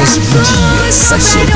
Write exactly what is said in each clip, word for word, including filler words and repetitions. Разбуди соседей.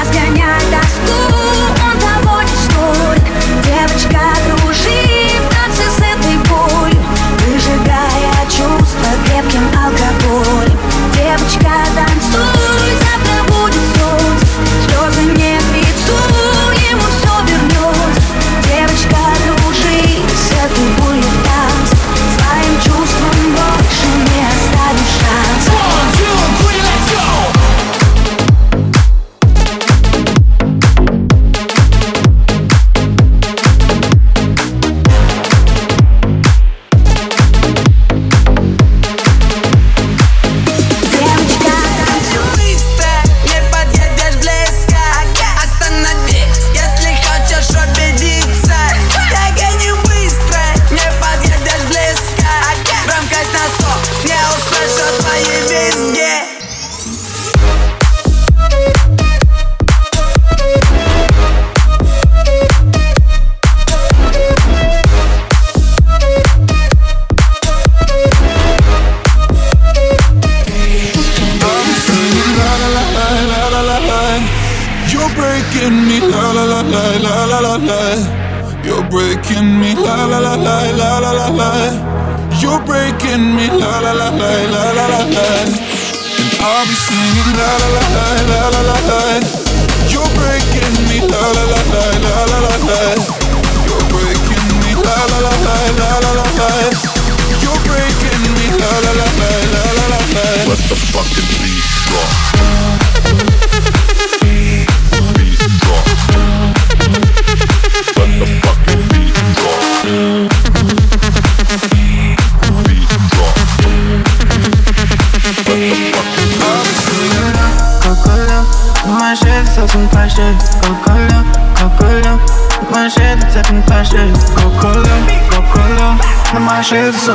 Разгоняй тоску, он того не ждут. Девочка, дружи в танце с этой болью, выжигая чувства крепким алкоголем. Девочка, танцуй, завтра будет солнце. Слезы не к лицу, ему все вернется. Девочка, дружи с этой болью в танце, своим чувством больше не оставишь шанса.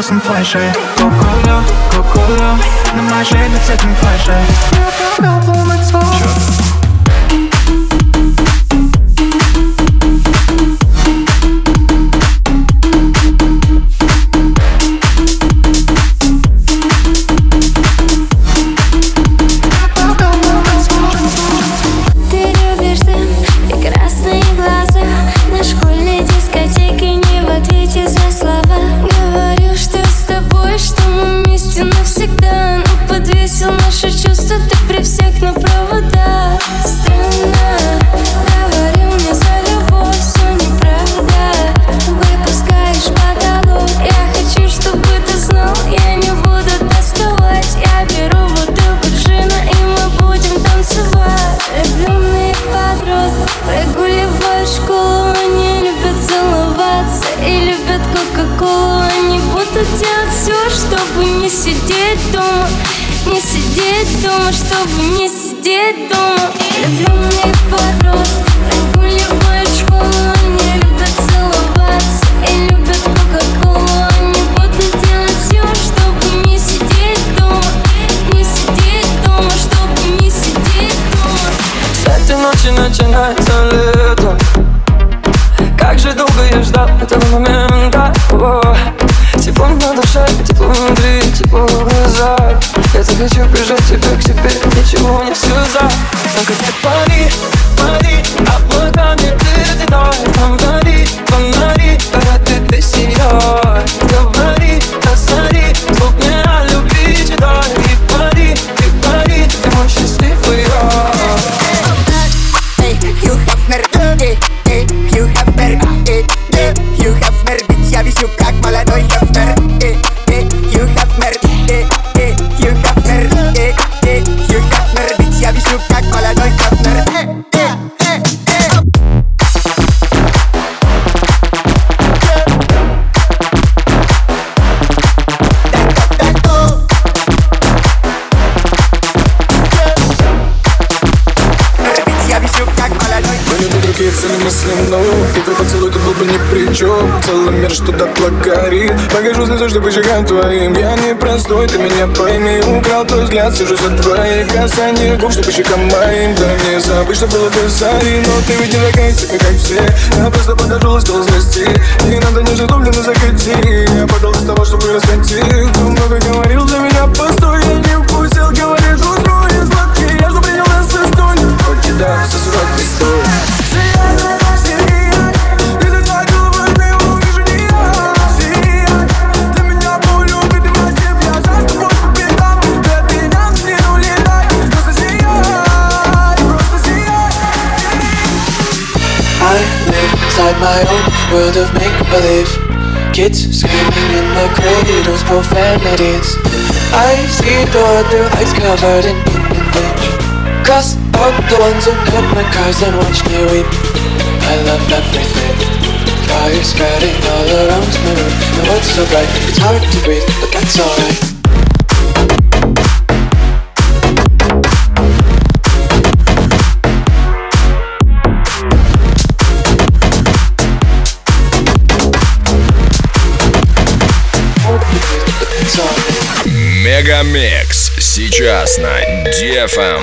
Some pleasure, go colo, go colo. The magic that's taking pleasure. хочу. Целый мир что-то тлакарит. Покажу слезу, чтобы щекам твоим. Я не простой, ты меня пойми. Украл твой взгляд, сижу за твоей касанье губ, чтобы щекам моим. Да не забыть, что было без зари. Но ты ведь не такая, тебе как все. Я просто подошел и стал злости. Не надо нежно дублено закати. Я подал из того, чтобы раскати. Кто много говорил за меня, постой. Я не вкусил, говоришь, утру я сладкий. Я же принял нас со столь. Хоть и да, все срок не стоит. Inside my own world of make-believe. Kids screaming in the cradles, profanities. I see the one through ice covered in pink and bleach. Cross out the ones who cut my cars and watch me weep. I love everything. Fire spreading all around my room. The world's so bright, it's hard to breathe, but that's alright. Мегамикс сейчас на ди эф эм.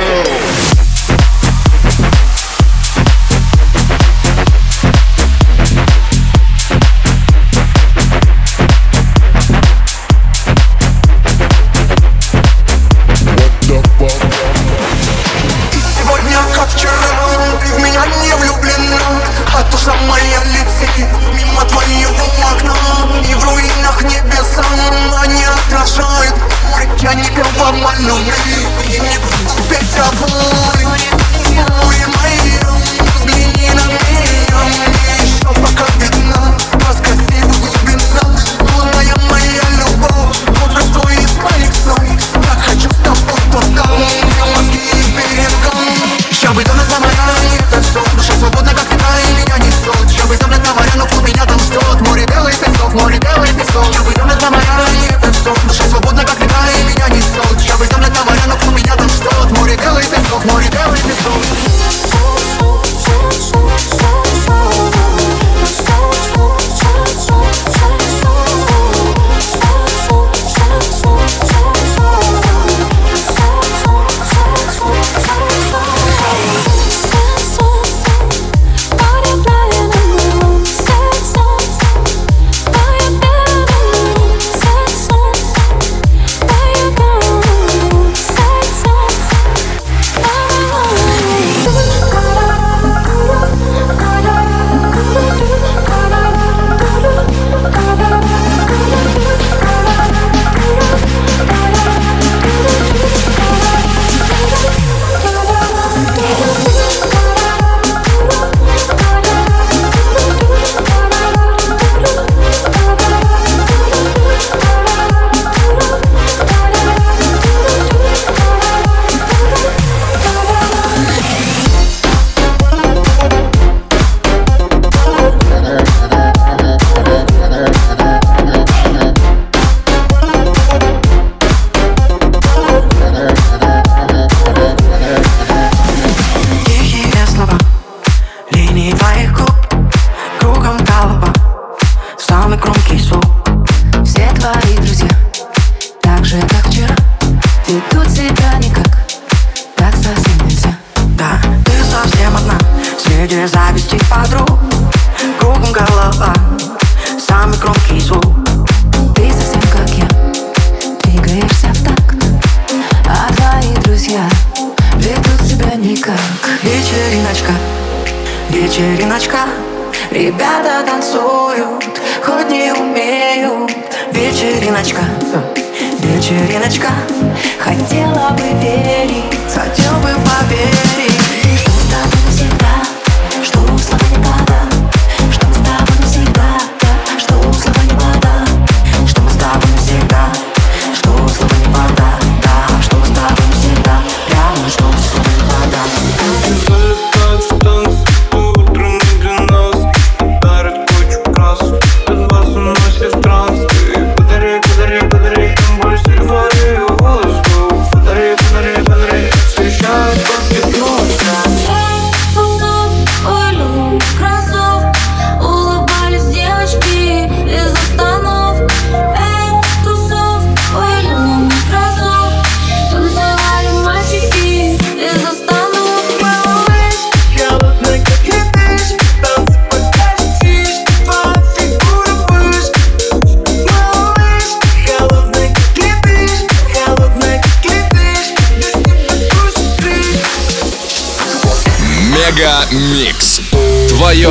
Мегамикс. Твое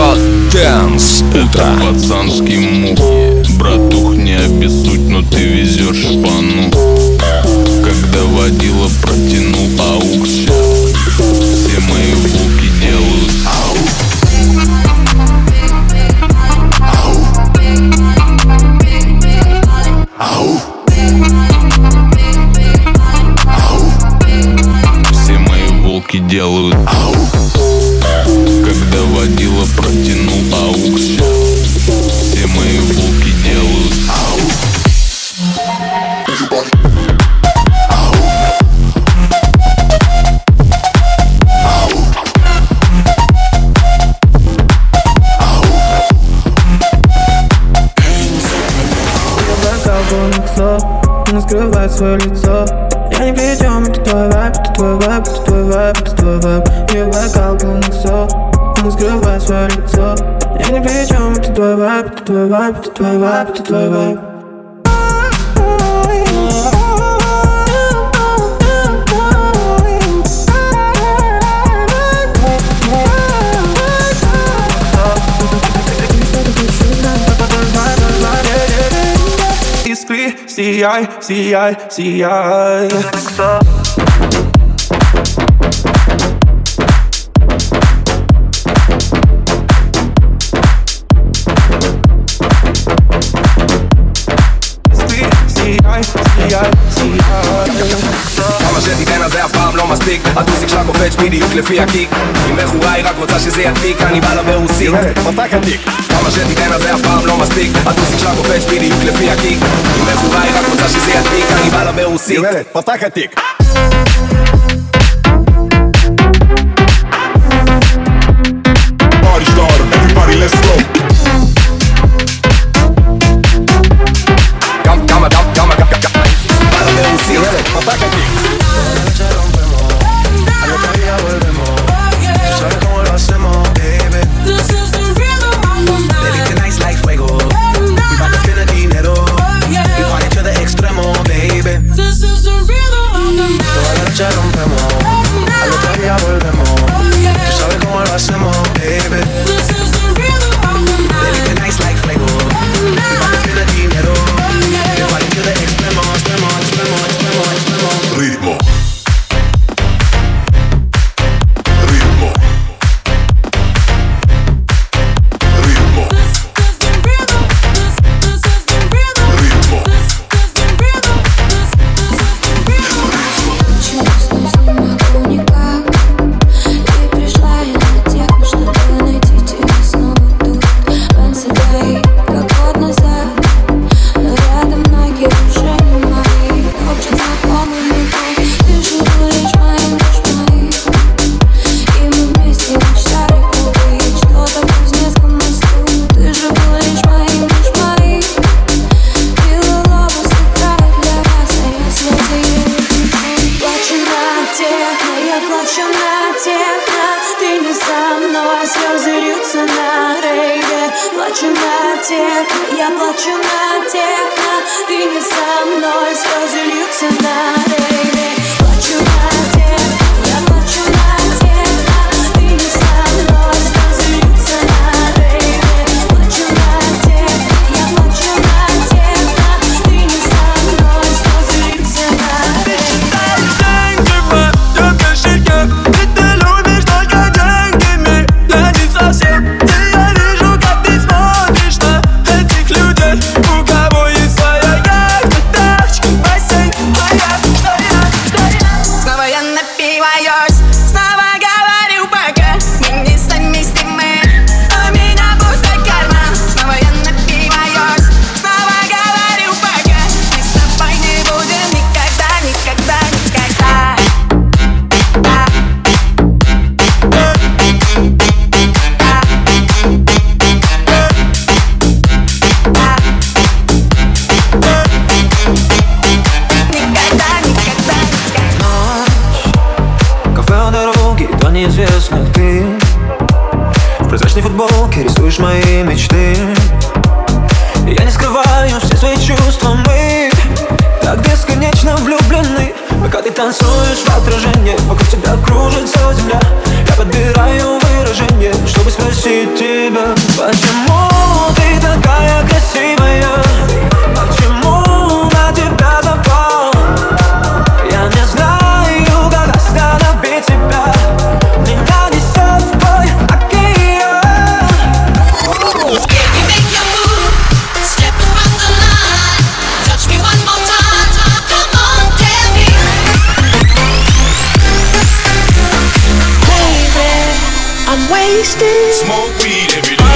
дэнс утро. Это пацанский мув. Братух, не обессудь, но ты везешь шпану. Когда водила протянул аук, все мои звуки делают аук. делают ауф. Когда водила протянул аукс, все мои булки делают ауф. Скрывает свое лицо. Я не при чем, это твой вайб, это твой вайб, это твой вайб, это твой вайб. Ее вокал был миксо, он скрывает свое лицо. Я не при чем, это твой вайб, это твой вайб, это твой вайб, это твой вайб. Сияй, сияй, сияй. כמה שתיתן אז אף פעם לא מספיק. הדוסיק שלה קופץ בדיוק לפי הקיק. אם בחורה היא רק רוצה שזה ידליק, אני בא לברוסית מותק עתיק. כמה שתיתן אז אף פעם לא מספיק. הדוסיק שלה קופץ בדיוק לפי הקיק. אם בחורה היא רק רוצה שזה ידליק, אני בא לברוסית מותק עתיק. Party starter, everybody let's go. Smoke weed every day.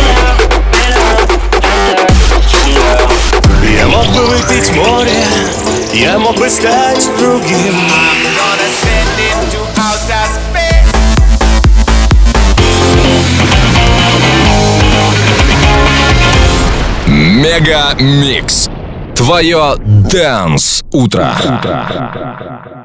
Я мог бы выпить море, я мог бы стать другим. I'm gonna send it to outer space. Мега Микс. Твое Dance утро.